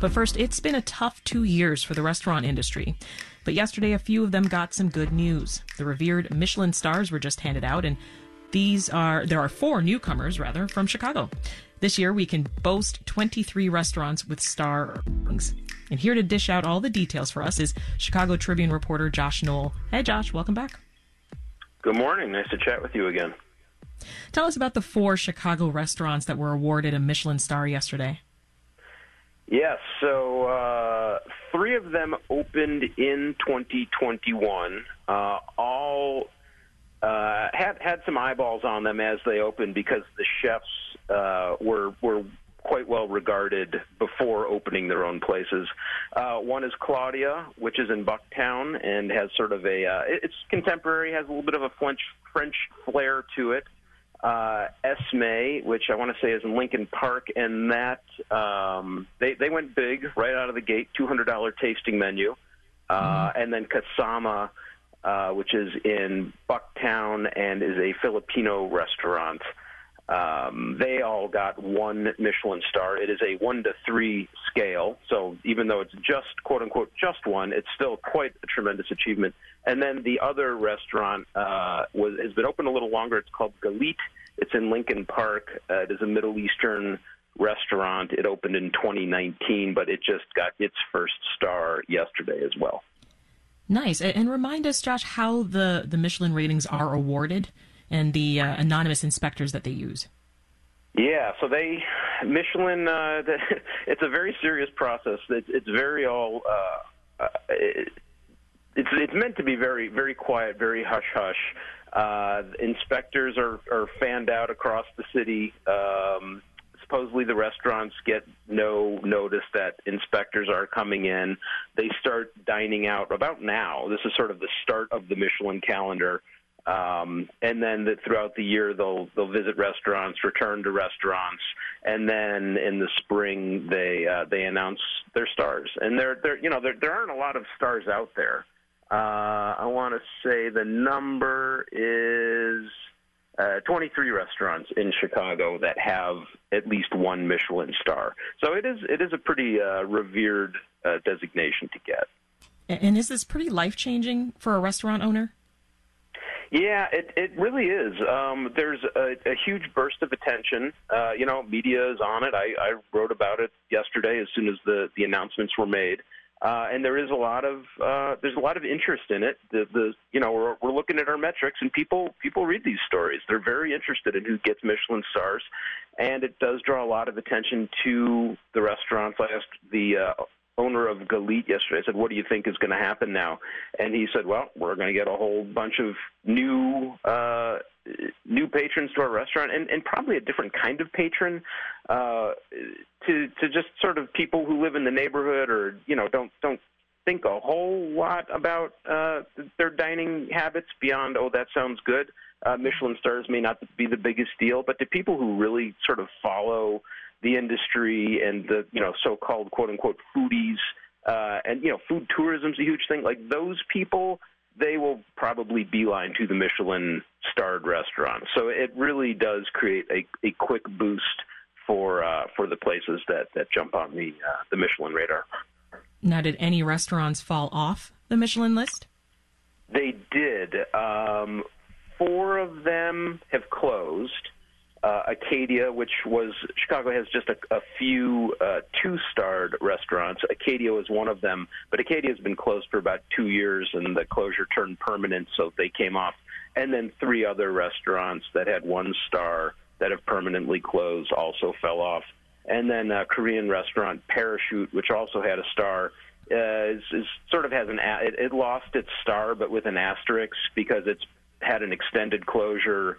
But first, it's been a tough 2 years for the restaurant industry. But yesterday, a few of them got some good news. The revered Michelin stars were just handed out, and there are four newcomers, rather, from Chicago. This year, we can boast 23 restaurants with star ratings. And here to dish out all the details for us is Chicago Tribune reporter Josh Noel. Hey, Josh, welcome back. Good morning. Nice to chat with you again. Tell us about the four Chicago restaurants that were awarded a Michelin star yesterday. Yes, so three of them opened in 2021. All had some eyeballs on them as they opened because the chefs were quite well regarded before opening their own places. One is Claudia, which is in Bucktown and has sort of a it's contemporary, has a little bit of a French flair to it. Esme, which I want to say is in Lincoln Park, and that they went big right out of the gate, $200 tasting menu. And then Kasama, which is in Bucktown and is a Filipino restaurant. They all got one Michelin star. It is a 1 to 3 scale. So even though it's just, quote unquote, just one, it's still quite a tremendous achievement. And then the other restaurant has been open a little longer. It's called Galit. It's in Lincoln Park. It is a Middle Eastern restaurant. It opened in 2019, but it just got its first star yesterday as well. Nice. And remind us, Josh, how the Michelin ratings are awarded and the anonymous inspectors that they use. Yeah, so Michelin, it's a very serious process. It's meant to be very, very quiet, very hush-hush. Inspectors are fanned out across the city. Supposedly the restaurants get no notice that inspectors are coming in. They start dining out about now. This is sort of the start of the Michelin calendar. And then throughout the year, they'll visit restaurants, return to restaurants, and then in the spring they announce their stars. And there aren't a lot of stars out there. I want to say the number is 23 restaurants in Chicago that have at least one Michelin star. So it is a pretty revered designation to get. And is this pretty life-changing for a restaurant owner? Yeah, it really is. There's a huge burst of attention. Media is on it. I wrote about it yesterday as soon as the announcements were made, and there is a lot of interest in it. We're looking at our metrics, and people read these stories. They're very interested in who gets Michelin stars, and it does draw a lot of attention to the restaurants. I asked the owner of Galit yesterday. I said, what do you think is going to happen now? And he said, well, we're going to get a whole bunch of new patrons to our restaurant and probably a different kind of patron to just sort of people who live in the neighborhood or, don't think a whole lot about their dining habits beyond, oh, that sounds good. Michelin stars may not be the biggest deal, but to people who really sort of follow the industry and the, so-called quote-unquote foodies and, food tourism is a huge thing. Like those people, they will probably beeline to the Michelin-starred restaurant. So it really does create a quick boost for the places that jump on the Michelin radar. Now, did any restaurants fall off the Michelin list? They did. Four of them have closed. Acadia, which was Chicago has just a few two-starred restaurants. Acadia was one of them, but Acadia has been closed for about 2 years, and the closure turned permanent, so they came off. And then three other restaurants that had one star that have permanently closed also fell off. And then a Korean restaurant, Parachute, which also had a star, it lost its star, but with an asterisk because it's had an extended closure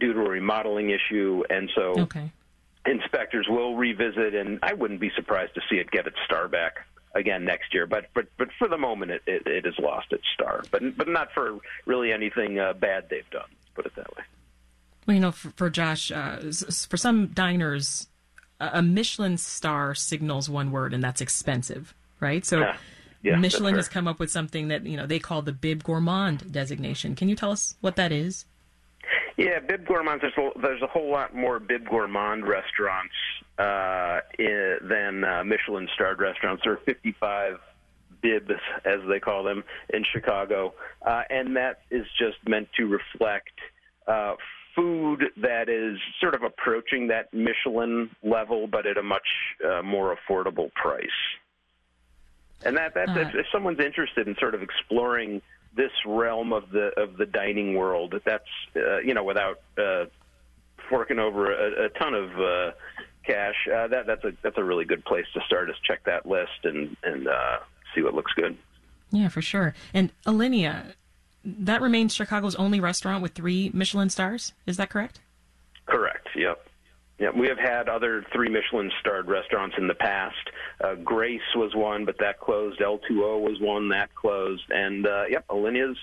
due to a remodeling issue, and so Inspectors will revisit, and I wouldn't be surprised to see it get its star back again next year. But for the moment, it has lost its star, but not for really anything bad they've done. Put it that way. Well, for Josh, for some diners, a Michelin star signals one word, and that's expensive, right? So. Yeah, Michelin has come up with something that they call the Bib Gourmand designation. Can you tell us what that is? Yeah, Bib Gourmand. There's a whole lot more Bib Gourmand restaurants than Michelin-starred restaurants. There are 55 bibs, as they call them, in Chicago. And that is just meant to reflect food that is sort of approaching that Michelin level, but at a much more affordable price. And if someone's interested in sort of exploring this realm of the dining world, that's without forking over a ton of cash, that's a really good place to start. Is check that list and see what looks good. Yeah, for sure. And Alinea, that remains Chicago's only restaurant with 3 Michelin stars. Is that correct? Correct. Yep. Yeah, we have had other 3 Michelin-starred restaurants in the past. Grace was one, but that closed. L2O was one, that closed. And, Alinea's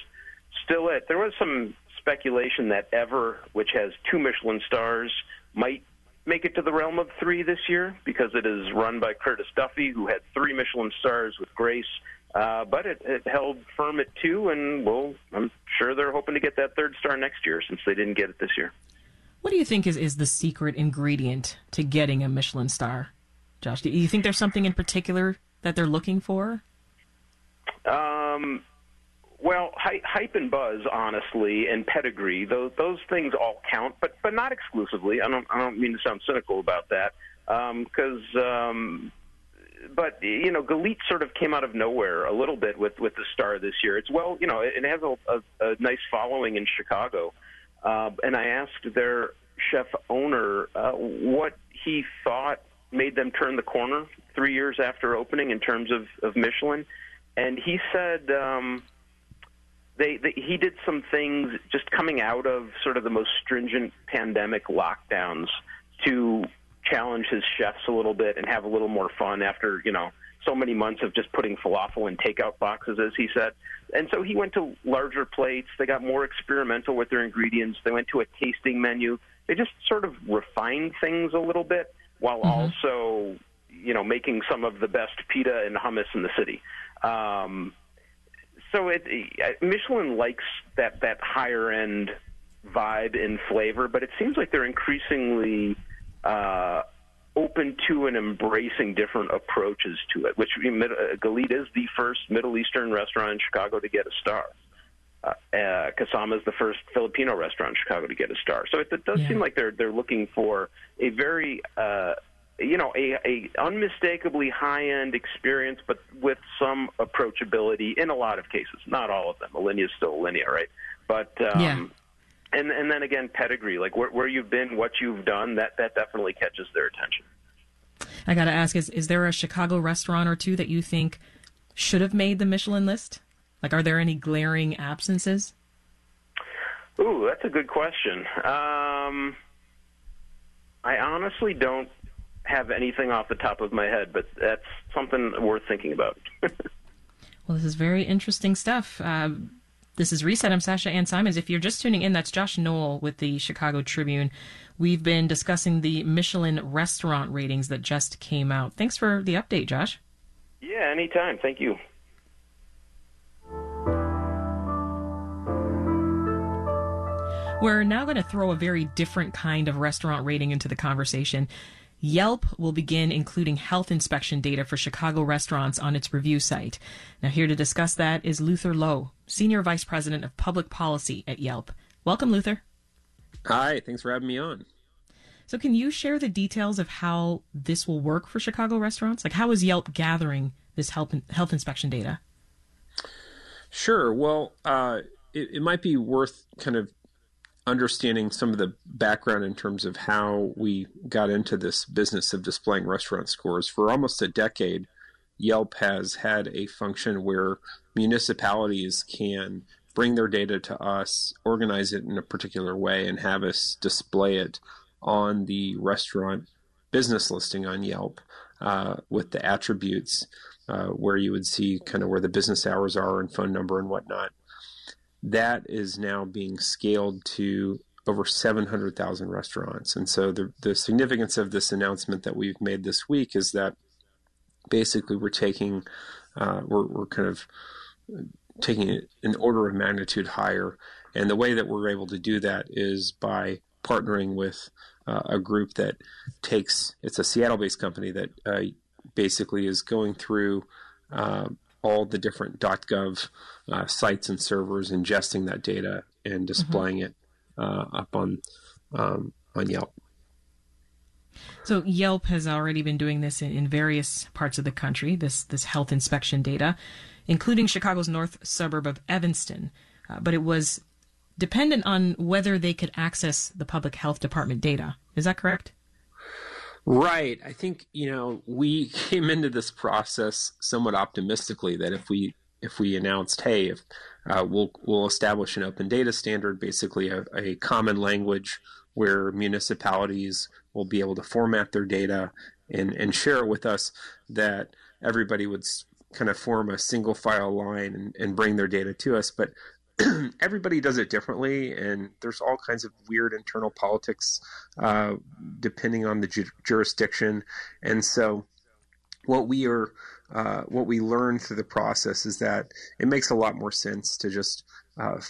still it. There was some speculation that Ever, which has 2 Michelin stars, might make it to the realm of 3 this year because it is run by Curtis Duffy, who had 3 Michelin stars with Grace. But it held firm at 2, and, I'm sure they're hoping to get that 3rd star next year since they didn't get it this year. What do you think is the secret ingredient to getting a Michelin star, Josh? Do you think there's something in particular that they're looking for? Hype and buzz, honestly, and pedigree. Those things all count, but not exclusively. I don't mean to sound cynical about that, but Galit sort of came out of nowhere a little bit with the star this year. It's it has a nice following in Chicago. And I asked their chef owner what he thought made them turn the corner 3 years after opening in terms of Michelin. And he said he did some things just coming out of sort of the most stringent pandemic lockdowns to challenge his chefs a little bit and have a little more fun after, so many months of just putting falafel in takeout boxes, as he said. And so he went to larger plates. They got more experimental with their ingredients. They went to a tasting menu. They just sort of refined things a little bit while also, making some of the best pita and hummus in the city. Michelin likes that higher-end vibe and flavor, but it seems like they're increasingly open to and embracing different approaches to it, which Galit is the first Middle Eastern restaurant in Chicago to get a star. Kasama is the first Filipino restaurant in Chicago to get a star. So it does seem like they're looking for a very, a unmistakably high-end experience, but with some approachability in a lot of cases. Not all of them. Alinea is still Alinea, right? But And then again, pedigree, like where you've been, what you've done, that definitely catches their attention. I got to ask, is there a Chicago restaurant or two that you think should have made the Michelin list? Like, are there any glaring absences? Ooh, that's a good question. I honestly don't have anything off the top of my head, but that's something worth thinking about. Well, this is very interesting stuff. This is Reset. I'm Sasha Ann Simons. If you're just tuning in, that's Josh Noel with the Chicago Tribune. We've been discussing the Michelin restaurant ratings that just came out. Thanks for the update, Josh. Yeah, anytime. Thank you. We're now going to throw a very different kind of restaurant rating into the conversation. Yelp will begin including health inspection data for Chicago restaurants on its review site. Now, here to discuss that is Luther Lowe, Senior Vice President of Public Policy at Yelp. Welcome, Luther. Hi, thanks for having me on. So can you share the details of how this will work for Chicago restaurants? Like, how is Yelp gathering this health inspection data? Sure. Well, it might be worth kind of understanding some of the background in terms of how we got into this business of displaying restaurant scores. For almost a decade, Yelp has had a function where municipalities can bring their data to us, organize it in a particular way, and have us display it on the restaurant business listing on Yelp with the attributes where you would see kind of where the business hours are and phone number and whatnot. That is now being scaled to over 700,000 restaurants. And so the significance of this announcement that we've made this week is that basically we're kind of taking it an order of magnitude higher. And the way that we're able to do that is by partnering with a group that takes, it's a Seattle-based company that basically is going through all the different .gov sites and servers, ingesting that data and displaying it up on Yelp. So Yelp has already been doing this in various parts of the country, this health inspection data, including Chicago's north suburb of Evanston. But it was dependent on whether they could access the public health department data. Is that correct? Right. I think, we came into this process somewhat optimistically that if we announced, hey, we'll establish an open data standard, basically a common language where municipalities will be able to format their data and share it with us, that everybody would kind of form a single file line and bring their data to us. But everybody does it differently, and there's all kinds of weird internal politics depending on the jurisdiction. And so what we learned through the process is that it makes a lot more sense to just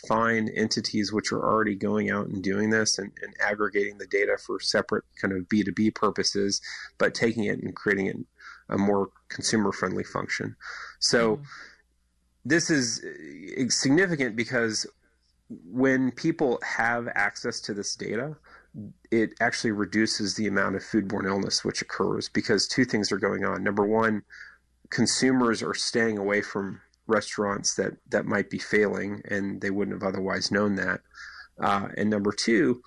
find entities which are already going out and doing this and aggregating the data for separate kind of B2B purposes, but taking it and creating it a more consumer-friendly function. So this is significant because when people have access to this data, it actually reduces the amount of foodborne illness which occurs, because two things are going on. Number one, consumers are staying away from restaurants that might be failing, and they wouldn't have otherwise known that. And number two,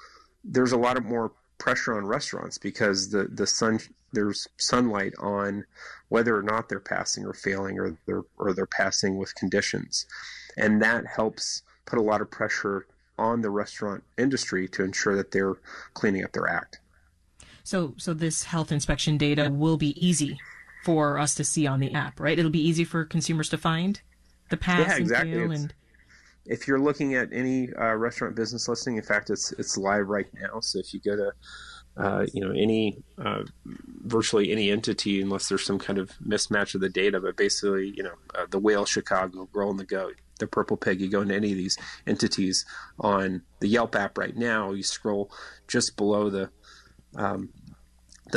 there's a lot of more pressure on restaurants because there's sunlight on whether or not they're passing or failing, or they're passing with conditions. And that helps put a lot of pressure on the restaurant industry to ensure that they're cleaning up their act. So this health inspection data will be easy for us to see on the app, right? It'll be easy for consumers to find the pass. Yeah, exactly. If you're looking at any restaurant business listing, in fact, it's live right now. So if you go to virtually any entity, unless there's some kind of mismatch of the data, but basically, the Whale Chicago, Girl on the Go, the Purple Pig, you go into any of these entities on the Yelp app right now, you scroll just below the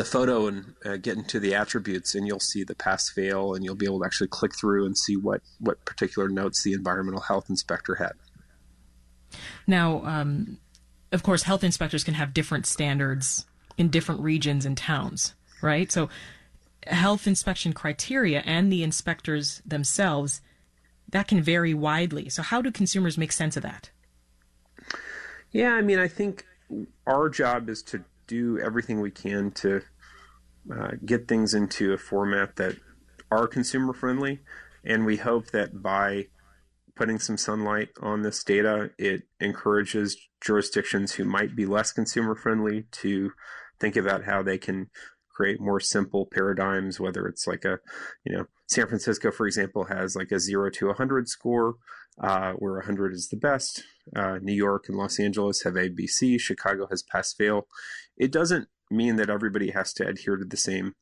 photo and get into the attributes, and you'll see the pass fail, and you'll be able to actually click through and see what particular notes the environmental health inspector had. Now, of course, health inspectors can have different standards in different regions and towns, right? So health inspection criteria and the inspectors themselves, that can vary widely. So how do consumers make sense of that? Yeah, I think our job is to do everything we can to get things into a format that are consumer friendly. And we hope that by putting some sunlight on this data, it encourages jurisdictions who might be less consumer friendly to think about how they can create more simple paradigms, whether it's like San Francisco, for example, has like a 0 to 100 score, where 100 is the best. New York and Los Angeles have ABC. Chicago has pass-fail. It doesn't mean that everybody has to adhere to the same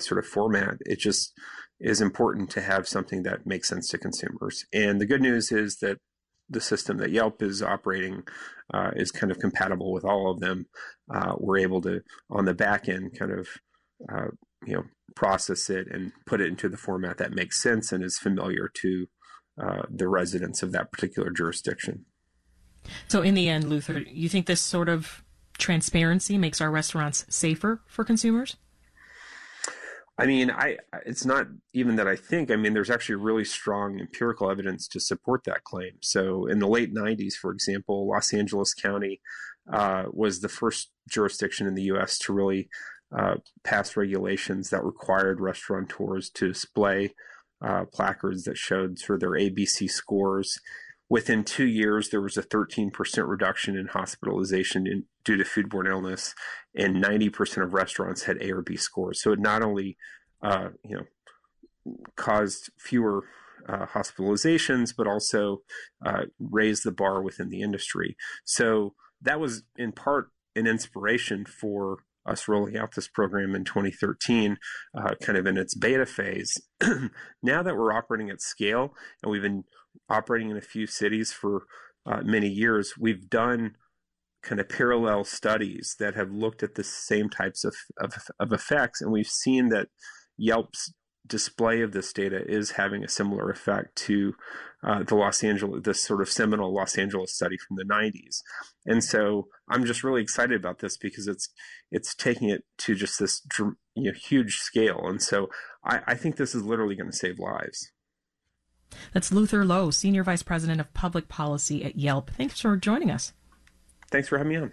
sort of format. It just is important to have something that makes sense to consumers. And the good news is that the system that Yelp is operating is kind of compatible with all of them. We're able to, on the back end, kind of process it and put it into the format that makes sense and is familiar to the residents of that particular jurisdiction. So in the end, Luther, you think this sort of transparency makes our restaurants safer for consumers? It's not even that I think. There's actually really strong empirical evidence to support that claim. So in the late 90s, for example, Los Angeles County was the first jurisdiction in the U.S. to really pass regulations that required restaurateurs to display placards that showed sort of their ABC scores. Within 2 years, there was a 13% reduction in hospitalization due to foodborne illness, and 90% of restaurants had A or B scores. So it not only caused fewer hospitalizations, but also raised the bar within the industry. So that was in part an inspiration for us rolling out this program in 2013, kind of in its beta phase. Now that we're operating at scale, and we've been operating in a few cities for many years, we've done kind of parallel studies that have looked at the same types of effects. And we've seen that Yelp's display of this data is having a similar effect to this sort of seminal Los Angeles study from the 90s. And so I'm just really excited about this because it's taking it to just this huge scale. And so I think this is literally going to save lives. That's Luther Lowe, Senior Vice President of Public Policy at Yelp. Thanks for joining us. Thanks for having me on.